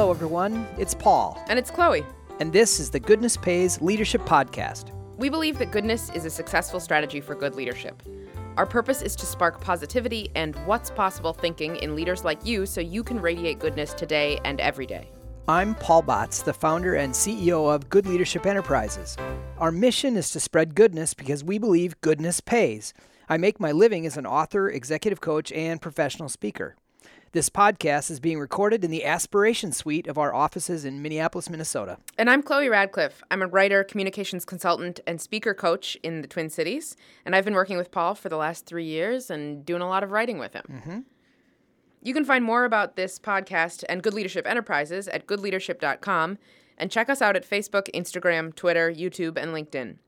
Hello, everyone. It's Paul. And it's Chloe. And this is the Goodness Pays Leadership Podcast. We believe that goodness is a successful strategy for good leadership. Our purpose is to spark positivity and what's possible thinking in leaders like you so you can radiate goodness today and every day. I'm Paul Botts, the founder and CEO of Good Leadership Enterprises. Our mission is to spread goodness because we believe goodness pays. I make my living as an author, executive coach, and professional speaker. This podcast is being recorded in the Aspiration Suite of our offices in Minneapolis, Minnesota. And I'm Chloe Radcliffe. I'm a writer, communications consultant, and speaker coach in the Twin Cities. And I've been working with Paul for the last 3 years and doing a lot of writing with him. Mm-hmm. You can find more about this podcast and Good Leadership Enterprises at goodleadership.com. And check us out at Facebook, Instagram, Twitter, YouTube, and LinkedIn.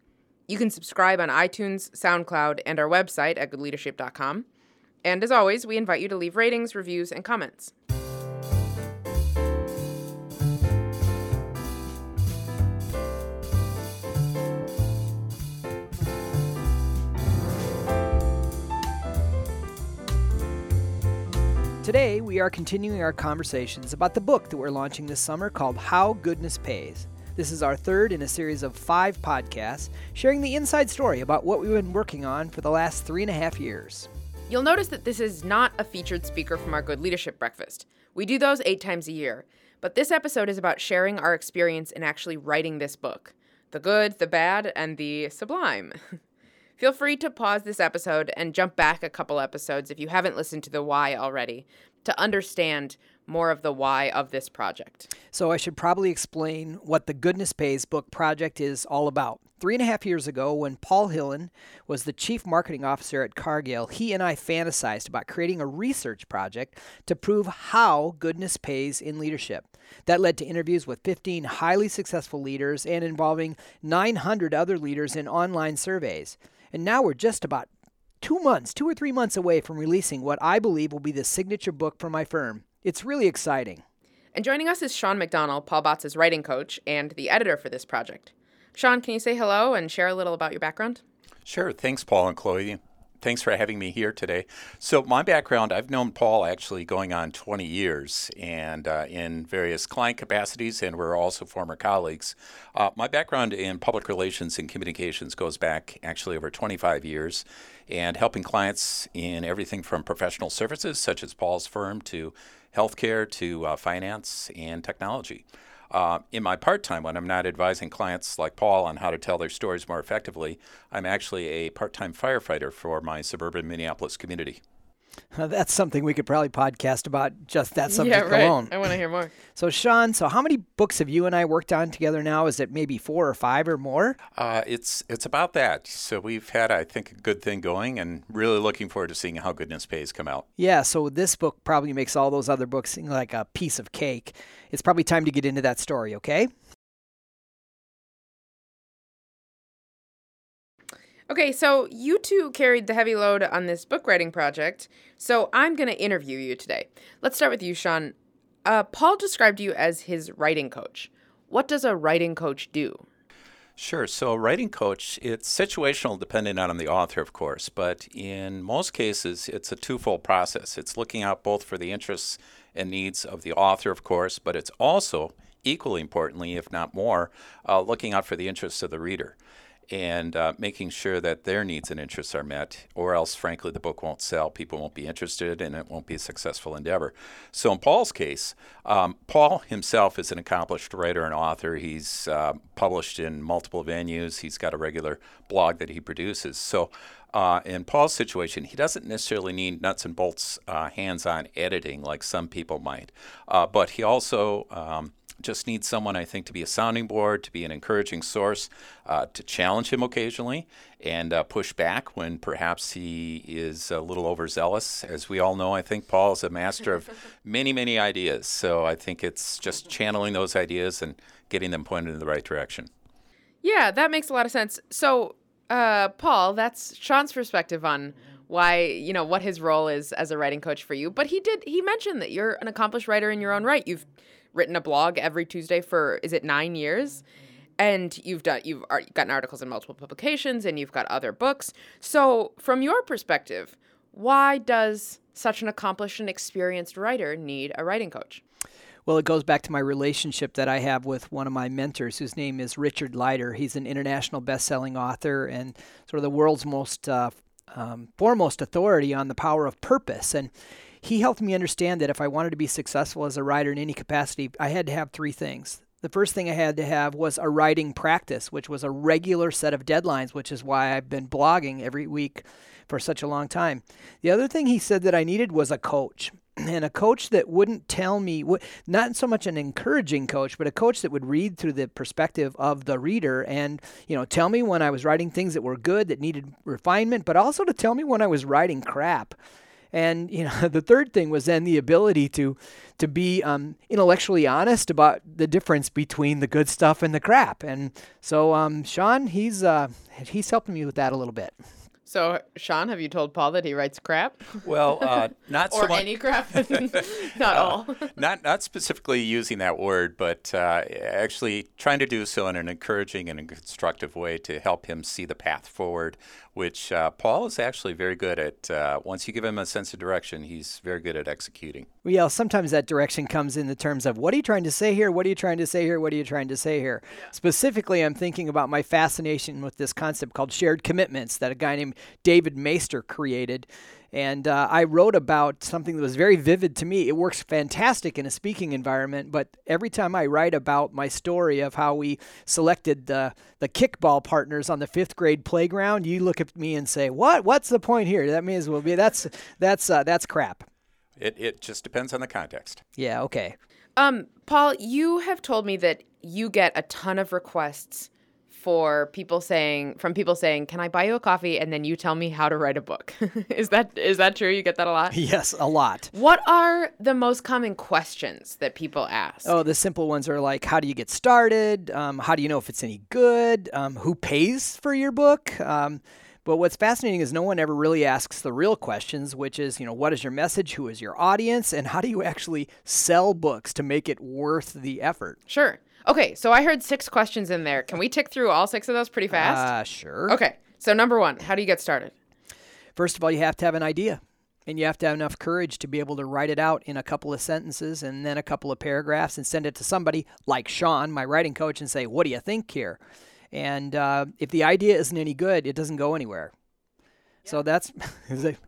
You can subscribe on iTunes, SoundCloud, and our website at goodleadership.com. And as always, we invite you to leave ratings, reviews, and comments. Today, we are continuing our conversations about the book that we're launching this summer called How Goodness Pays. This is our third in a series of 5 podcasts sharing the inside story about what we've been working on for the last 3.5 years. You'll notice that this is not a featured speaker from our Good Leadership Breakfast. We do those 8 times a year, but this episode is about sharing our experience in actually writing this book. The good, the bad, and the sublime. Feel free to pause this episode and jump back a couple episodes if you haven't listened to the why already to understand more of the why of this project. So I should probably explain what the Goodness Pays book project is all about. 3.5 years ago, when Paul Hillen was the chief marketing officer at Cargill, he and I fantasized about creating a research project to prove how goodness pays in leadership. That led to interviews with 15 highly successful leaders and involving 900 other leaders in online surveys. And now we're just about 2 or 3 months away from releasing what I believe will be the signature book for my firm. It's really exciting. And joining us is Sean McDonald, Paul Botts' writing coach and the editor for this project. Sean, can you say hello and share a little about your background? Sure. Thanks, Paul and Chloe. Thanks for having me here today. So my background, I've known Paul actually going on 20 years and in various client capacities, and we're also former colleagues. My background in public relations and communications goes back actually over 25 years and helping clients in everything from professional services, such as Paul's firm, to healthcare, to finance and technology. In my part-time, when I'm not advising clients like Paul on how to tell their stories more effectively, I'm actually a part-time firefighter for my suburban Minneapolis community. That's something we could probably podcast about, just that subject alone. I want to hear more. So, Sean, how many books have you and I worked on together now? Is it maybe 4 or 5 or more? It's about that. So we've had, I think, a good thing going and really looking forward to seeing how Goodness Pays come out. Yeah, so this book probably makes all those other books seem like a piece of cake. It's probably time to get into that story, okay? Okay, so you two carried the heavy load on this book writing project, so I'm going to interview you today. Let's start with you, Sean. Paul described you as his writing coach. What does a writing coach do? Sure. So a writing coach, it's situational dependent on the author, of course, but in most cases, it's a twofold process. It's looking out both for the interests and needs of the author, of course, but it's also, equally importantly, if not more, looking out for the interests of the reader and making sure that their needs and interests are met, or else, frankly, the book won't sell, people won't be interested, and it won't be a successful endeavor. So in Paul's case, Paul himself is an accomplished writer and author. He's published in multiple venues. He's got a regular blog that he produces. So in Paul's situation, he doesn't necessarily need nuts and bolts hands-on editing like some people might, but he also just needs someone, I think, to be a sounding board, to be an encouraging source, to challenge him occasionally and push back when perhaps he is a little overzealous. As we all know, I think Paul is a master of many, many ideas. So I think it's just channeling those ideas and getting them pointed in the right direction. Yeah, that makes a lot of sense. So, Paul, that's Sean's perspective on why, you know, what his role is as a writing coach for you. But he mentioned that you're an accomplished writer in your own right. You've written a blog every Tuesday for, is it 9 years? And you've gotten articles in multiple publications and you've got other books. So from your perspective, why does such an accomplished and experienced writer need a writing coach? Well, it goes back to my relationship that I have with one of my mentors, whose name is Richard Leiter. He's an international best-selling author and sort of the world's most foremost authority on the power of purpose. And he helped me understand that if I wanted to be successful as a writer in any capacity, I had to have three things. The first thing I had to have was a writing practice, which was a regular set of deadlines, which is why I've been blogging every week for such a long time. The other thing he said that I needed was a coach, and a coach that wouldn't tell me, not so much an encouraging coach, but a coach that would read through the perspective of the reader and, you know, tell me when I was writing things that were good, that needed refinement, but also to tell me when I was writing crap. And, you know, the third thing was then the ability to be intellectually honest about the difference between the good stuff and the crap. And so Sean, he's helping me with that a little bit. So, Sean, have you told Paul that he writes crap? Well, not so much. Or any crap? Not all. Not specifically using that word, but actually trying to do so in an encouraging and constructive way to help him see the path forward, which Paul is actually very good at. Once you give him a sense of direction, he's very good at executing. Well, yeah, sometimes that direction comes in the terms of, what are you trying to say here? What are you trying to say here? What are you trying to say here? Yeah. Specifically, I'm thinking about my fascination with this concept called shared commitments that a guy named David Meister created. And I wrote about something that was very vivid to me. It works fantastic in a speaking environment, but every time I write about my story of how we selected the kickball partners on the fifth grade playground, you look at me and say, "What? What's the point here? That may as well be that's crap." It just depends on the context. Yeah. Okay. Paul, you have told me that you get a ton of requests from people saying, "Can I buy you a coffee?" And then you tell me how to write a book. Is that true? You get that a lot? Yes, a lot. What are the most common questions that people ask? Oh, the simple ones are like, how do you get started? How do you know if it's any good? Who pays for your book? But what's fascinating is no one ever really asks the real questions, which is, you know, what is your message? Who is your audience? And how do you actually sell books to make it worth the effort? Sure. Okay, so I heard 6 questions in there. Can we tick through all 6 of those pretty fast? Sure. Okay, so number 1, how do you get started? First of all, you have to have an idea, and you have to have enough courage to be able to write it out in a couple of sentences and then a couple of paragraphs and send it to somebody like Sean, my writing coach, and say, what do you think here? And if the idea isn't any good, it doesn't go anywhere. Yeah. So that's...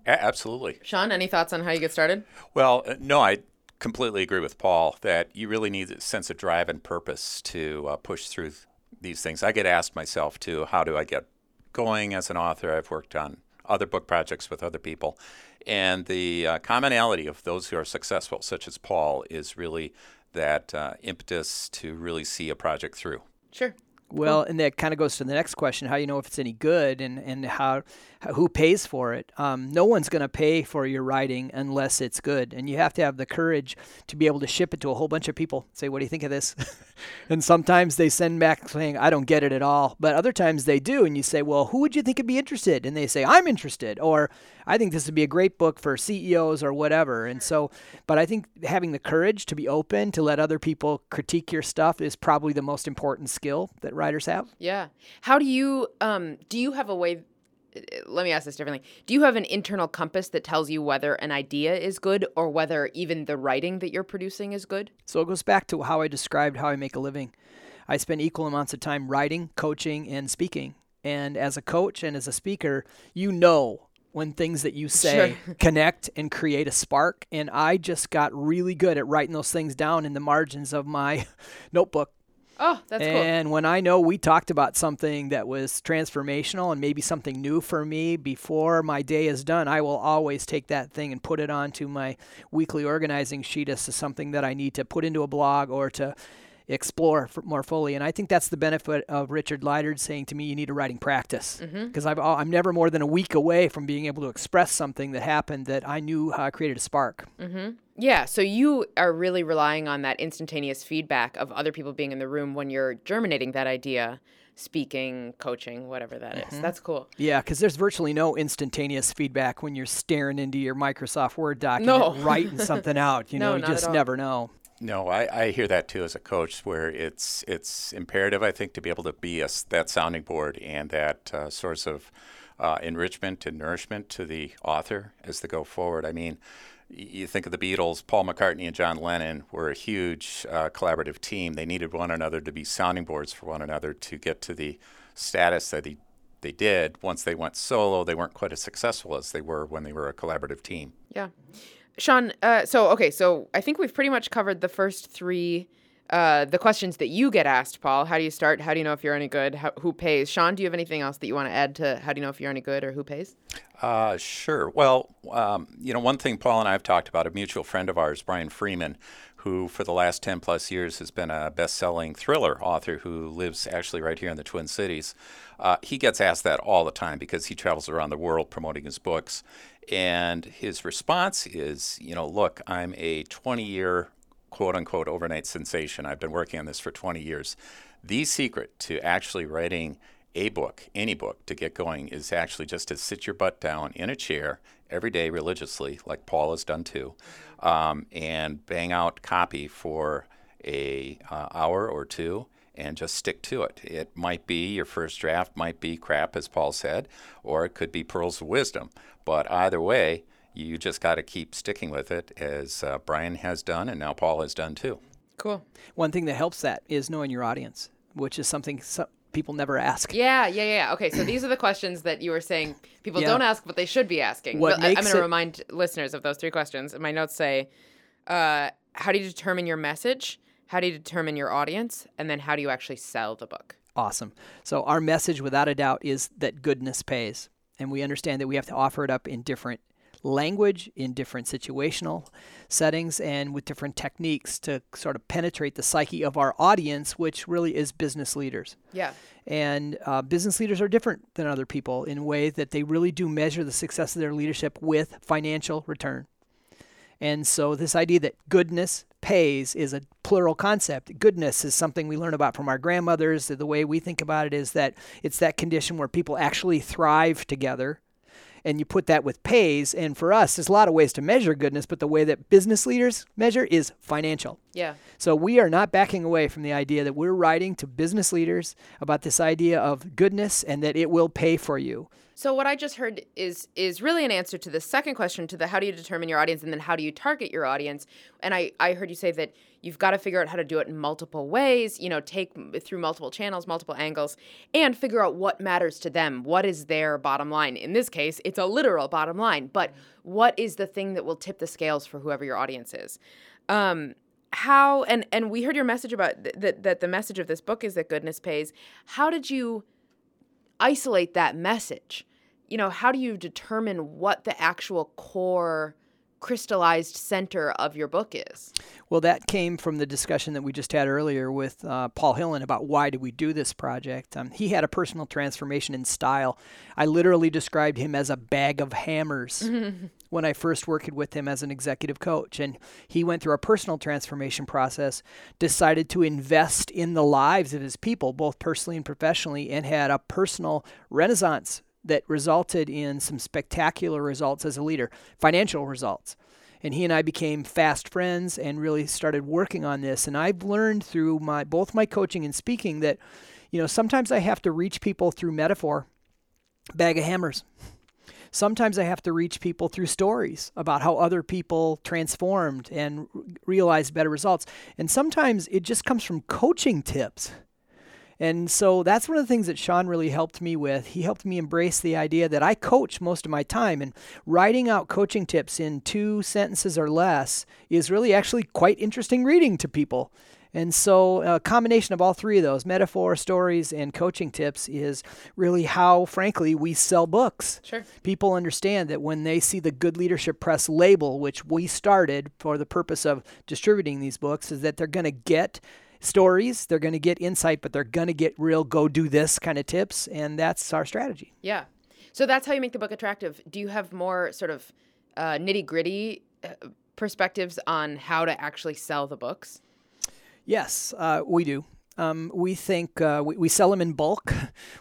Absolutely. Sean, any thoughts on how you get started? Well, no, I completely agree with Paul that you really need a sense of drive and purpose to push through these things. I get asked myself, too, how do I get going as an author? I've worked on other book projects with other people. And the commonality of those who are successful, such as Paul, is really that impetus to really see a project through. Sure. Well, and that kind of goes to the next question, how you know if it's any good and who pays for it. No one's going to pay for your writing unless it's good. And you have to have the courage to be able to ship it to a whole bunch of people. Say, what do you think of this? And sometimes they send back saying, I don't get it at all. But other times they do. And you say, well, who would you think would be interested? And they say, I'm interested. Or I think this would be a great book for CEOs or whatever. And so, but I think having the courage to be open, to let other people critique your stuff is probably the most important skill that writers have. Yeah. How do you have a way, let me ask this differently. Do you have an internal compass that tells you whether an idea is good or whether even the writing that you're producing is good? So it goes back to how I described how I make a living. I spend equal amounts of time writing, coaching, and speaking. And as a coach and as a speaker, you know when things that you say sure. connect and create a spark. And I just got really good at writing those things down in the margins of my notebook. Oh, that's cool. And when I know we talked about something that was transformational and maybe something new for me before my day is done, I will always take that thing and put it onto my weekly organizing sheet as to something that I need to put into a blog or to explore more fully. And I think that's the benefit of Richard Leiter saying to me, you need a writing practice, because I'm never more than a week away from being able to express something that happened that I knew created a spark. Mm-hmm. Yeah. So you are really relying on that instantaneous feedback of other people being in the room when you're germinating that idea, speaking, coaching, whatever that is. That's cool. Yeah. Because there's virtually no instantaneous feedback when you're staring into your Microsoft Word document writing something out. You know, you just never know. No, I hear that too as a coach, where it's imperative, I think, to be able to be that sounding board and that source of enrichment and nourishment to the author as they go forward. I mean, you think of the Beatles, Paul McCartney and John Lennon were a huge collaborative team. They needed one another to be sounding boards for one another to get to the status that they did. Once they went solo, they weren't quite as successful as they were when they were a collaborative team. Yeah. Sean, so I think we've pretty much covered the first three, the questions that you get asked, Paul. How do you start? How do you know if you're any good? Who pays? Sean, do you have anything else that you want to add to how do you know if you're any good or who pays? Sure. Well, one thing Paul and I have talked about, a mutual friend of ours, Brian Freeman, who for the last 10 plus years has been a best-selling thriller author who lives actually right here in the Twin Cities. He gets asked that all the time because he travels around the world promoting his books. And his response is, look, I'm a 20-year quote-unquote overnight sensation. I've been working on this for 20 years. The secret to actually writing a book, any book, to get going is actually just to sit your butt down in a chair every day religiously, like Paul has done too, and bang out copy for a hour or two and just stick to it. It might be your first draft, might be crap, as Paul said, or it could be pearls of wisdom. But either way, you just got to keep sticking with it, as Brian has done and now Paul has done too. Cool. One thing that helps that is knowing your audience, which is something people never ask. Yeah. Okay, so these are the questions that you were saying people don't ask, but they should be asking. I'm going to remind listeners of those three questions. And my notes say, how do you determine your message? How do you determine your audience? And then how do you actually sell the book? Awesome. So our message, without a doubt, is that goodness pays. And we understand that we have to offer it up in different language, in different situational settings, and with different techniques to sort of penetrate the psyche of our audience, which really is business leaders. Yeah. And business leaders are different than other people in a way that they really do measure the success of their leadership with financial return. And so this idea that goodness pays is a plural concept. Goodness is something we learn about from our grandmothers. The way we think about it is that it's that condition where people actually thrive together. And you put that with pays, and for us, there's a lot of ways to measure goodness, but the way that business leaders measure is financial. Yeah. So we are not backing away from the idea that we're writing to business leaders about this idea of goodness and that it will pay for you. So what I just heard is really an answer to the second question, to the how do you determine your audience and then how do you target your audience? And I heard you say that you've got to figure out how to do it in multiple ways, take through multiple channels, multiple angles, and figure out what matters to them. What is their bottom line? In this case, it's a literal bottom line, but what is the thing that will tip the scales for whoever your audience is? How we heard your message about that the message of this book is that goodness pays. How did you isolate that message? How do you determine what the actual core crystallized center of your book is? Well, that came from the discussion that we just had earlier with Paul Hillen about why did we do this project. He had a personal transformation in style. I literally described him as a bag of hammers when I first worked with him as an executive coach. And he went through a personal transformation process, decided to invest in the lives of his people, both personally and professionally, and had a personal renaissance that resulted in some spectacular results as a leader, financial results. And he and I became fast friends and really started working on this. And I've learned through both my coaching and speaking that, sometimes I have to reach people through metaphor, bag of hammers. Sometimes I have to reach people through stories about how other people transformed and realized better results. And sometimes it just comes from coaching tips. And so that's one of the things that Sean really helped me with. He helped me embrace the idea that I coach most of my time, and writing out coaching tips in 2 sentences or less is really actually quite interesting reading to people. And so a combination of all three of those, metaphor, stories, and coaching tips, is really how, frankly, we sell books. Sure. People understand that when they see the Good Leadership Press label, which we started for the purpose of distributing these books, is that they're going to get stories, they're going to get insight, but they're going to get real go do this kind of tips. And that's our strategy. Yeah. So that's how you make the book attractive. Do you have more sort of nitty gritty perspectives on how to actually sell the books? Yes, we do. We think we sell them in bulk.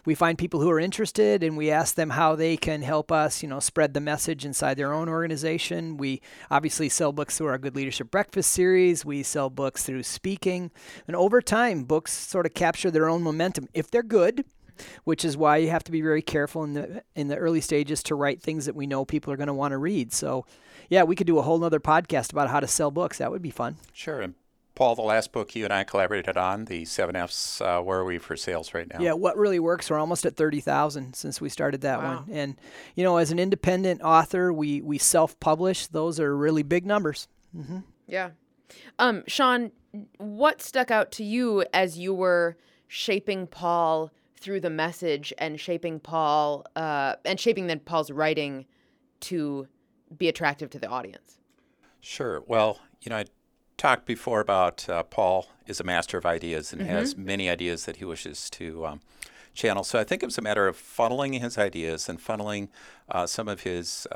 We find people who are interested, and we ask them how they can help us, spread the message inside their own organization. We obviously sell books through our Good Leadership Breakfast series. We sell books through speaking. And over time, books sort of capture their own momentum. If they're good, which is why you have to be very careful in the early stages to write things that we know people are going to want to read. So, yeah, we could do a whole other podcast about how to sell books. That would be fun. Sure. And Paul, the last book you and I collaborated on, the 7 F's, where are we for sales right now? Yeah, what really works. We're almost at 30,000 since we started that one. And, you know, as an independent author, we self-publish. Those are really big numbers. Mm-hmm. Yeah. Sean, what stuck out to you as you were shaping Paul through the message and shaping then Paul's writing to be attractive to the audience? Sure. Well, you know, I talked before about Paul is a master of ideas and has many ideas that he wishes to channel. So I think it was a matter of funneling his ideas and funneling some of his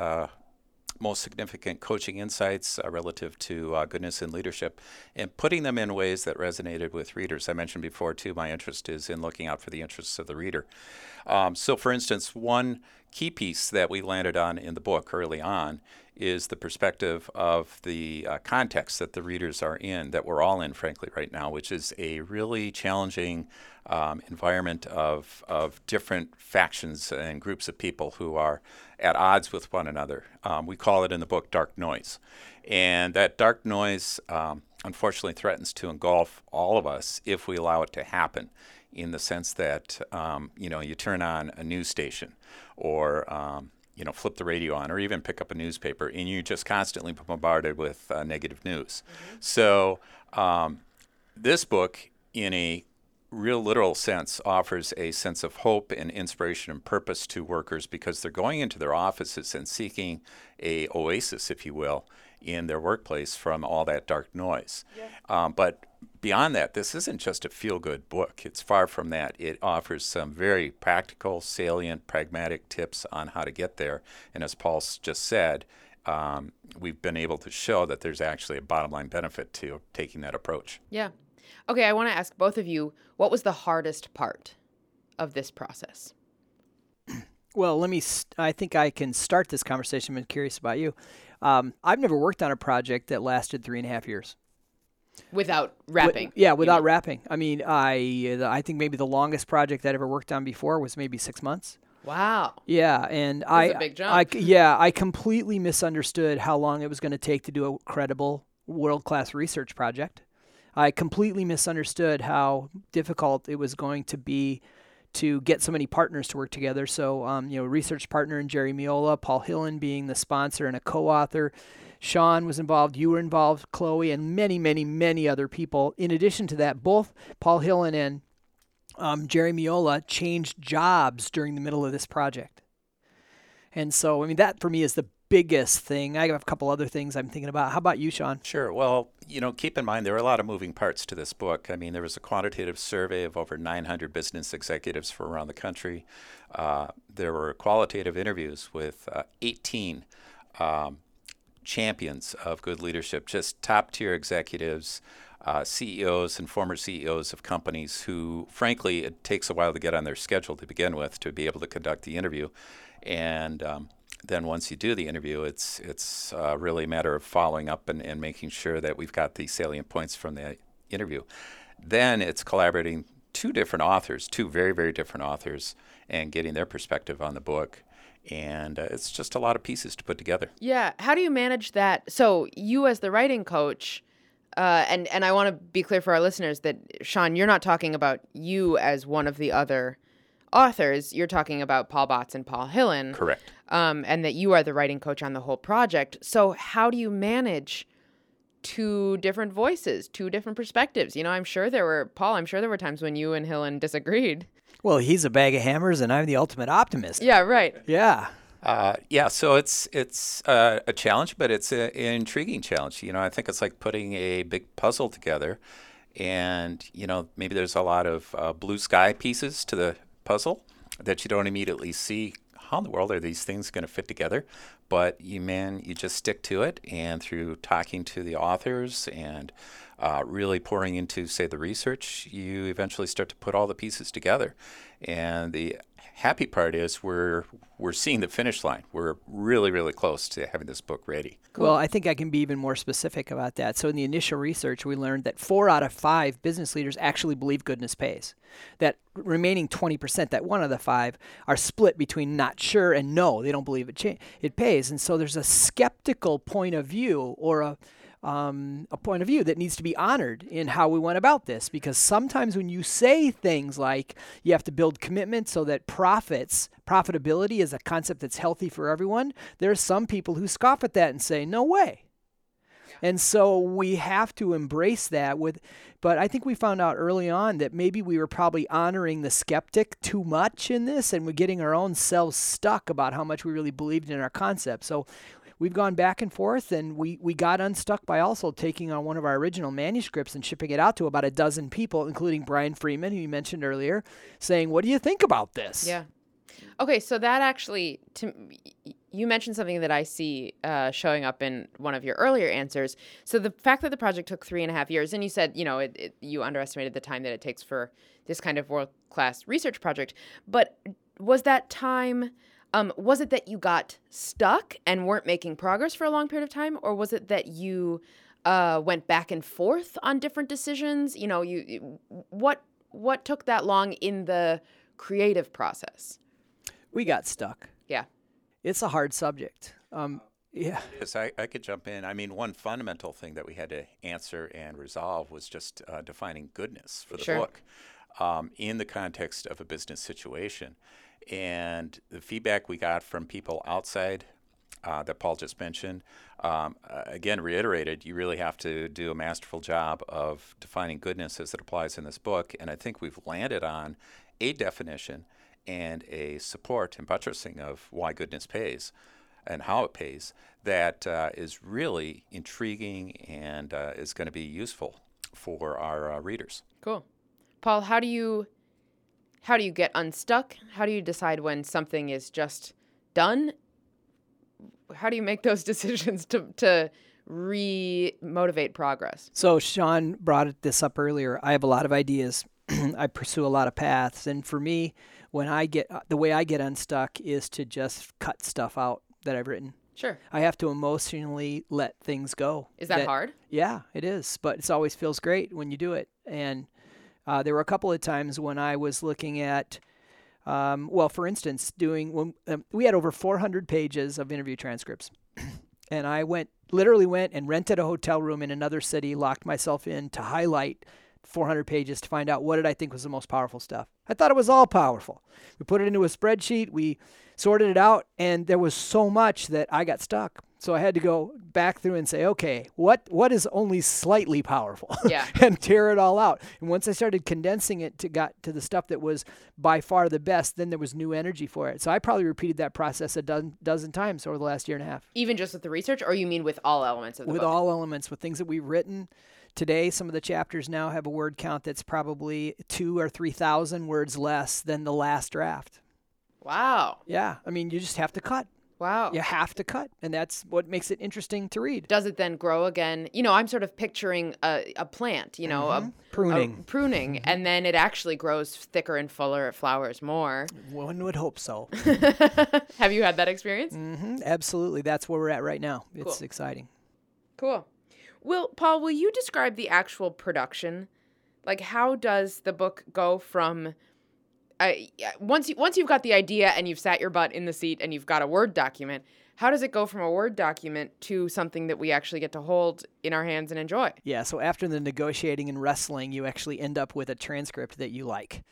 most significant coaching insights relative to goodness and leadership, and putting them in ways that resonated with readers. I mentioned before, too, my interest is in looking out for the interests of the reader. So, for instance, one key piece that we landed on in the book early on is the perspective of the context that the readers are in, that we're all in, frankly, right now, which is a really challenging environment of different factions and groups of people who are at odds with one another. We call it in the book dark noise. And that dark noise, unfortunately, threatens to engulf all of us if we allow it to happen, in the sense that, you know, you turn on a news station or you know, flip the radio on or even pick up a newspaper, and you're just constantly bombarded with negative news. Mm-hmm. So this book, in a real literal sense, offers a sense of hope and inspiration and purpose to workers, because they're going into their offices and seeking a oasis, if you will, in their workplace from all that dark noise. Yeah. But beyond that, this isn't just a feel-good book. It's far from that. It offers some very practical, salient, pragmatic tips on how to get there. And as Paul just said, we've been able to show that there's actually a bottom-line benefit to taking that approach. Yeah. Okay, I want to ask both of you, what was the hardest part of this process? Well, I think I can start this conversation. I'm curious about you. I've never worked on a project that lasted 3.5 years. Without wrapping. Without wrapping. I mean, I think maybe the longest project I'd ever worked on before was maybe 6 months. Wow. Yeah, and that's a big jump. I completely misunderstood how long it was going to take to do a credible world-class research project. I completely misunderstood how difficult it was going to be to get so many partners to work together. So, you know, research partner in Jerry Miola, Paul Hillen being the sponsor and a co-author. Sean was involved, you were involved, Chloe, and many, many, many other people. In addition to that, both Paul Hillen and Jerry Miola changed jobs during the middle of this project. And so, I mean, that for me is the biggest thing. I have a couple other things I'm thinking about. How about you, Sean? Sure. Well, you know, keep in mind there are a lot of moving parts to this book. I mean, there was a quantitative survey of over 900 business executives from around the country. There were qualitative interviews with 18 champions of good leadership, just top-tier executives, CEOs and former CEOs of companies who, frankly, it takes a while to get on their schedule to begin with to be able to conduct the interview. And then once you do the interview, it's really a matter of following up and making sure that we've got the salient points from the interview. Then it's collaborating two very, very different authors, and getting their perspective on the book. And it's just a lot of pieces to put together. Yeah. How do you manage that? So you as the writing coach, and I want to be clear for our listeners that, Sean, you're not talking about you as one of the other authors. You're talking about Paul Botts and Paul Hillen. Correct. And that you are the writing coach on the whole project. So how do you manage two different voices, two different perspectives? You know, I'm sure there were times when you and Hillen disagreed. Well, he's a bag of hammers, and I'm the ultimate optimist. Yeah, right. Yeah. So it's a challenge, but it's an intriguing challenge. You know, I think it's like putting a big puzzle together, and, you know, maybe there's a lot of blue sky pieces to the puzzle that you don't immediately see. How in the world are these things going to fit together? But you just stick to it, and through talking to the authors and really pouring into, say, the research, you eventually start to put all the pieces together. And the happy part is we're seeing the finish line. We're really, really close to having this book ready. Cool. Well, I think I can be even more specific about that. So in the initial research, we learned that 4 out of 5 business leaders actually believe goodness pays. That remaining 20%, that 1 out of 5, are split between not sure and no, they don't believe it pays. And so there's a skeptical point of view or a point of view that needs to be honored in how we went about this, because sometimes when you say things like you have to build commitment so that profitability is a concept that's healthy for everyone, there are some people who scoff at that and say, no way. And so we have to embrace that but I think we found out early on that maybe we were probably honoring the skeptic too much in this, and we're getting our own selves stuck about how much we really believed in our concept. So we've gone back and forth, and we got unstuck by also taking on one of our original manuscripts and shipping it out to about 12 people, including Brian Freeman, who you mentioned earlier, saying, what do you think about this? Yeah. Okay, so that actually, you mentioned something that I see showing up in one of your earlier answers. So the fact that the project took 3.5 years, and you said, you underestimated the time that it takes for this kind of world-class research project, but was that time, was it that you got stuck and weren't making progress for a long period of time, or was it that you went back and forth on different decisions? What took that long in the creative process? We got stuck. Yeah. It's a hard subject. Yeah. Yes, I could jump in. I mean, one fundamental thing that we had to answer and resolve was just defining goodness for the book in the context of a business situation. And the feedback we got from people outside that Paul just mentioned, again, reiterated, you really have to do a masterful job of defining goodness as it applies in this book. And I think we've landed on a definition and a support and buttressing of why goodness pays and how it pays that is really intriguing and is going to be useful for our readers. Cool. Paul, how do you get unstuck? How do you decide when something is just done? How do you make those decisions to re-motivate progress? So Sean brought this up earlier. I have a lot of ideas. I pursue a lot of paths. And for me, when I get the way I get unstuck is to just cut stuff out that I've written. Sure. I have to emotionally let things go. Is that hard? Yeah, it is. But it always feels great when you do it. And there were a couple of times when I was looking at, for instance, we had over 400 pages of interview transcripts. And I literally went and rented a hotel room in another city, locked myself in to highlight 400 pages to find out what did I think was the most powerful stuff. I thought it was all powerful. We put it into a spreadsheet, we sorted it out, and there was so much that I got stuck. So I had to go back through and say, okay, what is only slightly powerful? Yeah. And tear it all out. And once I started condensing it got to the stuff that was by far the best, then there was new energy for it. So I probably repeated that process a dozen times over the last 1.5 years. Even just with the research, or you mean with all elements of the book? With all elements, with things that we've written. Today, some of the chapters now have a word count that's probably 2,000 or 3,000 words less than the last draft. Wow. Yeah. I mean, you just have to cut. Wow. You have to cut. And that's what makes it interesting to read. Does it then grow again? I'm sort of picturing a plant, mm-hmm. Pruning. Mm-hmm. And then it actually grows thicker and fuller. It flowers more. One would hope so. Have you had that experience? Mm-hmm. Absolutely. That's where we're at right now. It's exciting. Cool. Well, Paul, will you describe the actual production? Like, how does the book go from once you've got the idea and you've sat your butt in the seat and you've got a Word document, how does it go from a Word document to something that we actually get to hold in our hands and enjoy? Yeah, so after the negotiating and wrestling, you actually end up with a transcript that you like.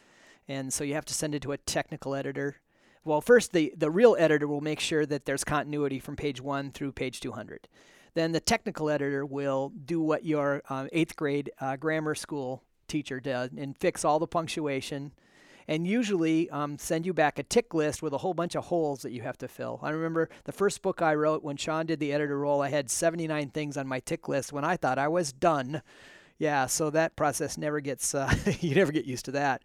And so you have to send it to a technical editor. Well, first, the real editor will make sure that there's continuity from page 1 through page 200. Then the technical editor will do what your 8th grade grammar school teacher did and fix all the punctuation and usually send you back a tick list with a whole bunch of holes that you have to fill. I remember the first book I wrote, when Sean did the editor role, I had 79 things on my tick list when I thought I was done. Yeah, so that process never gets, you never get used to that.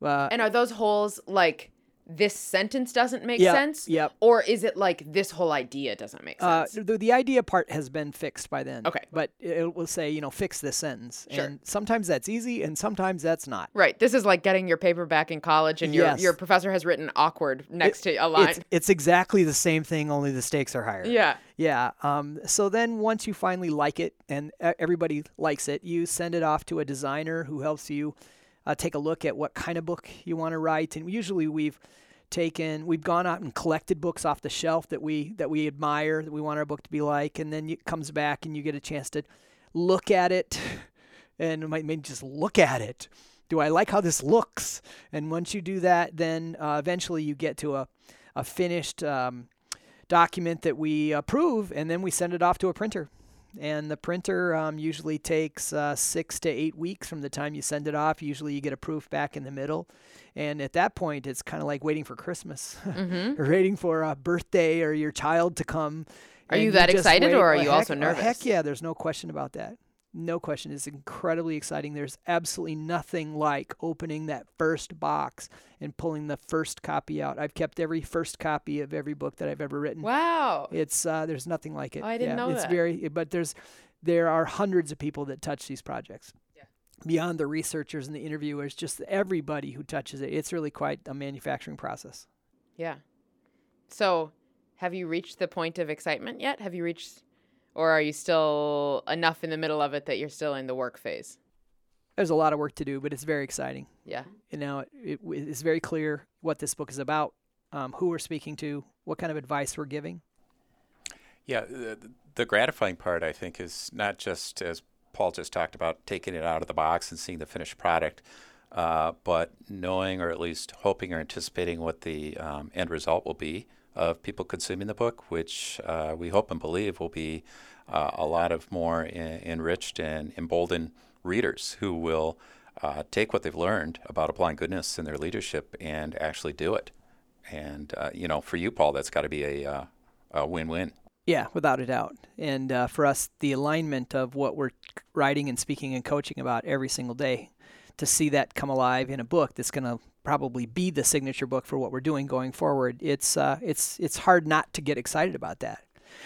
And are those holes like this sentence doesn't make sense? Yep. Or is it like this whole idea doesn't make sense? The idea part has been fixed by then. Okay. But it will say, fix this sentence. Sure. And sometimes that's easy and sometimes that's not. Right. This is like getting your paper back in college and your professor has written awkward next to a line. It's exactly the same thing, only the stakes are higher. Yeah. Yeah. So then once you finally like it and everybody likes it, you send it off to a designer who helps you take a look at what kind of book you want to write. And usually we've gone out and collected books off the shelf that we admire, that we want our book to be like. And then it comes back and you get a chance to look at it and maybe just look at it. Do I like how this looks? And once you do that, then eventually you get to a finished document that we approve, and then we send it off to a printer. And the printer usually takes 6 to 8 weeks from the time you send it off. Usually you get a proof back in the middle. And at that point, it's kind of like waiting for Christmas or waiting for a birthday or your child to come. Are you that excited or are you also nervous? Heck yeah, there's no question about that. No question. It's incredibly exciting. There's absolutely nothing like opening that first box and pulling the first copy out. I've kept every first copy of every book that I've ever written. Wow. It's there's nothing like it. Oh, I didn't know that. But there are hundreds of people that touch these projects. Yeah. Beyond the researchers and the interviewers, just everybody who touches it. It's really quite a manufacturing process. Yeah. So have you reached the point of excitement yet? Or are you still enough in the middle of it that you're still in the work phase? There's a lot of work to do, but it's very exciting. Yeah. It's very clear what this book is about, who we're speaking to, what kind of advice we're giving. Yeah. The gratifying part, I think, is not just, as Paul just talked about, taking it out of the box and seeing the finished product, but knowing or at least hoping or anticipating what the end result will be of people consuming the book, which we hope and believe will be a lot of more enriched and emboldened readers who will take what they've learned about applying goodness in their leadership and actually do it. And, for you, Paul, that's got to be a win-win. Yeah, without a doubt. And for us, the alignment of what we're writing and speaking and coaching about every single day, to see that come alive in a book that's going to probably be the signature book for what we're doing going forward, it's hard not to get excited about that.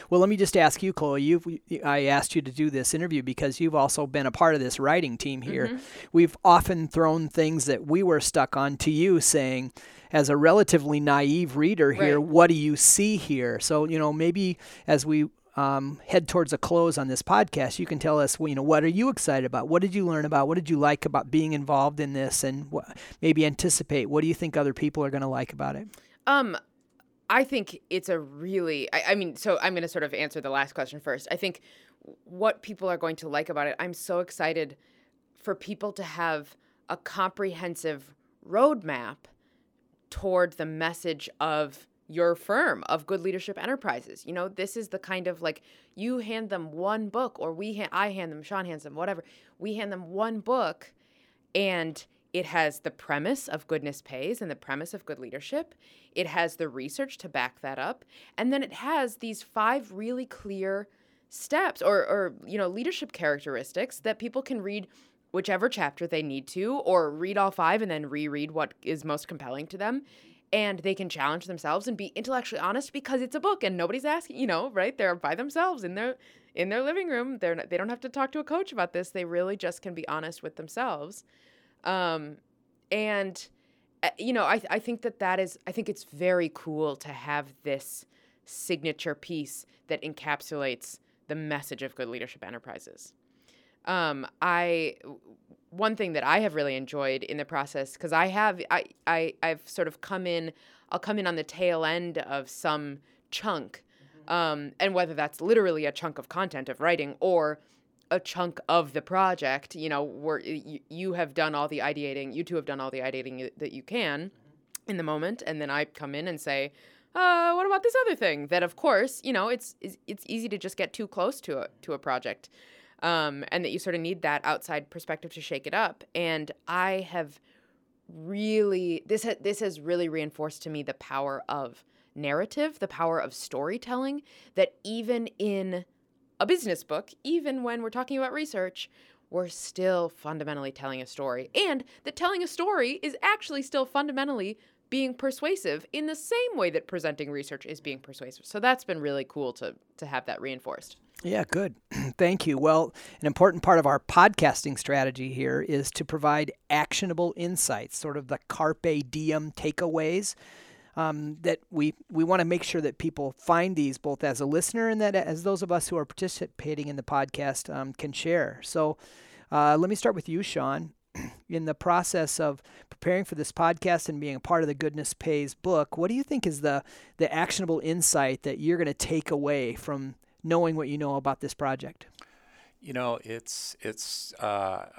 Well, let me just ask you, Chloe, I asked you to do this interview because you've also been a part of this writing team here. Mm-hmm. We've often thrown things that we were stuck on to you saying, as a relatively naive reader here, what do you see here? So, maybe as we head towards a close on this podcast, you can tell us, what are you excited about? What did you learn about? What did you like about being involved in this? And maybe anticipate, what do you think other people are going to like about it? I think it's so I'm going to sort of answer the last question first. I think what people are going to like about it, I'm so excited for people to have a comprehensive roadmap toward the message of your firm, of Good Leadership Enterprises. This is the kind of you hand them one book, or I hand them, Sean hands them, whatever. We hand them one book and it has the premise of Goodness Pays and the premise of good leadership. It has the research to back that up. And then it has these 5 really clear steps or leadership characteristics that people can read whichever chapter they need to, or read all 5 and then reread what is most compelling to them. And they can challenge themselves and be intellectually honest because it's a book and nobody's asking, right? They're by themselves in their living room. They don't have to talk to a coach about this. They really just can be honest with themselves. I think it's very cool to have this signature piece that encapsulates the message of Good Leadership Enterprises. One thing that I have really enjoyed in the process, because I've sort of I'll come in on the tail end of some chunk, and whether that's literally a chunk of content of writing or a chunk of the project, where you have done all the ideating, you two have done all the ideating that you can in the moment, and then I come in and say, what about this other thing? That, of course, it's easy to just get too close to a project. And that you sort of need that outside perspective to shake it up. And I have really, this has really reinforced to me the power of narrative, the power of storytelling, that even in a business book, even when we're talking about research, we're still fundamentally telling a story. And that telling a story is actually still fundamentally being persuasive in the same way that presenting research is being persuasive. So that's been really cool to have that reinforced. Yeah, good. Thank you. Well, an important part of our podcasting strategy here is to provide actionable insights, sort of the carpe diem takeaways, that we want to make sure that people find these both as a listener and that as those of us who are participating in the podcast can share. So let me start with you, Sean. In the process of preparing for this podcast and being a part of the Goodness Pays book, what do you think is the actionable insight that you're going to take away from knowing what you know about this project? You know, it's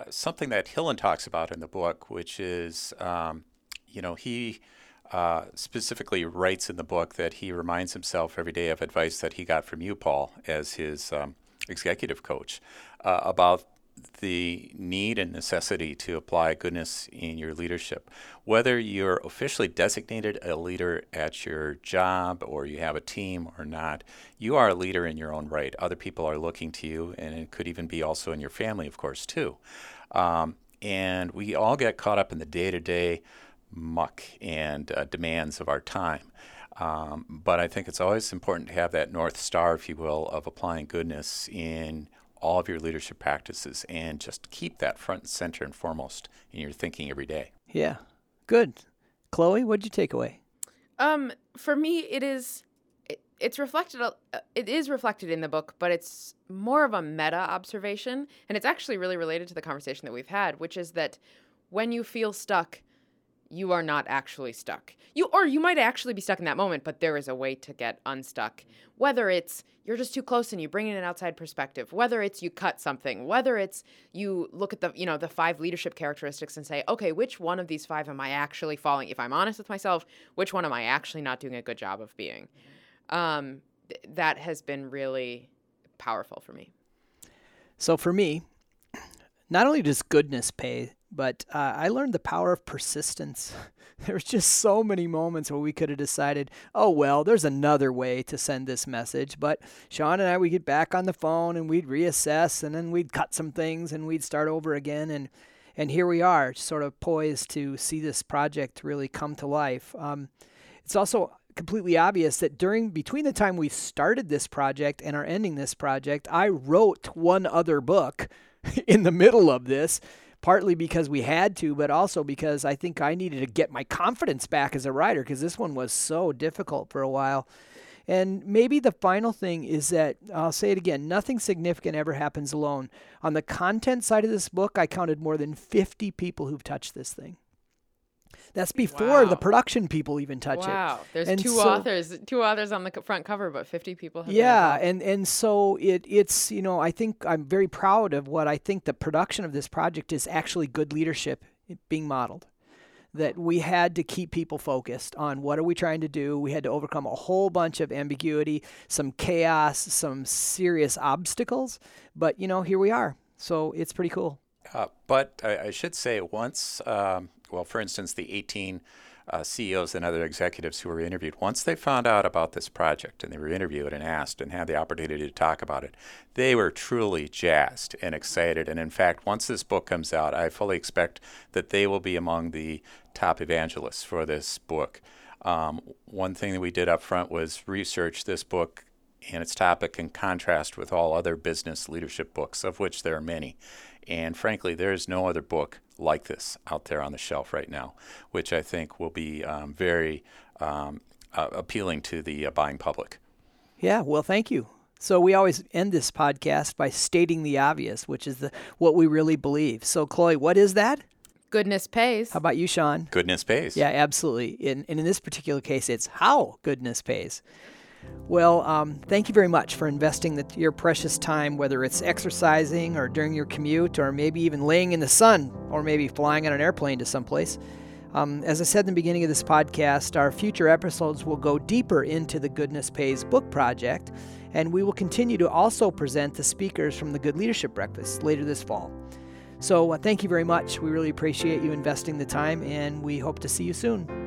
something that Hillen talks about in the book, which is, he specifically writes in the book that he reminds himself every day of advice that he got from you, Paul, as his executive coach, about the need and necessity to apply goodness in your leadership. Whether you're officially designated a leader at your job or you have a team or not, you are a leader in your own right. Other people are looking to you, and it could even be also in your family, of course, too. And we all get caught up in the day-to-day muck and demands of our time. But I think it's always important to have that North Star, if you will, of applying goodness in all of your leadership practices, and just keep that front and center and foremost in your thinking every day. Yeah. Good. Chloe, what did you take away? For me, it is reflected in the book, but it's more of a meta observation. And it's actually really related to the conversation that we've had, which is that when you feel stuck, you are not actually stuck. You might actually be stuck in that moment, but there is a way to get unstuck. Whether it's you're just too close and you bring in an outside perspective, whether it's you cut something, whether it's you look at the five leadership characteristics and say, okay, which one of these five am I actually following? If I'm honest with myself, which one am I actually not doing a good job of being? That has been really powerful for me. So for me, not only does goodness pay, but I learned the power of persistence. There was just so many moments where we could have decided, oh, well, there's another way to send this message. But Sean and I, we'd get back on the phone and we'd reassess, and then we'd cut some things and we'd start over again. And here we are, sort of poised to see this project really come to life. It's also completely obvious that between the time we started this project and are ending this project, I wrote one other book in the middle of this. Partly because we had to, but also because I think I needed to get my confidence back as a writer, because this one was so difficult for a while. And maybe the final thing is that, I'll say it again, nothing significant ever happens alone. On the content side of this book, I counted more than 50 people who've touched this thing. That's before the production people even touch it. Wow. There's two authors on the front cover, but 50 people have. Yeah, and so it's, I think I'm very proud of what I think the production of this project is actually good leadership being modeled. That we had to keep people focused on what are we trying to do. We had to overcome a whole bunch of ambiguity, some chaos, some serious obstacles, but here we are. So it's pretty cool. But I should say once, for instance, the 18 CEOs and other executives who were interviewed, once they found out about this project and they were interviewed and asked and had the opportunity to talk about it, they were truly jazzed and excited. And in fact, once this book comes out, I fully expect that they will be among the top evangelists for this book. One thing that we did up front was research this book and its topic in contrast with all other business leadership books, of which there are many. And frankly, there is no other book like this out there on the shelf right now, which I think will be very appealing to the buying public. Yeah, well, thank you. So we always end this podcast by stating the obvious, which is what we really believe. So, Chloe, what is that? Goodness pays. How about you, Sean? Goodness pays. Yeah, absolutely. And in this particular case, it's how goodness pays. Well, thank you very much for investing your precious time, whether it's exercising or during your commute or maybe even laying in the sun or maybe flying on an airplane to someplace. As I said in the beginning of this podcast, our future episodes will go deeper into the Goodness Pays book project, and we will continue to also present the speakers from the Good Leadership Breakfast later this fall. So thank you very much. We really appreciate you investing the time, and we hope to see you soon.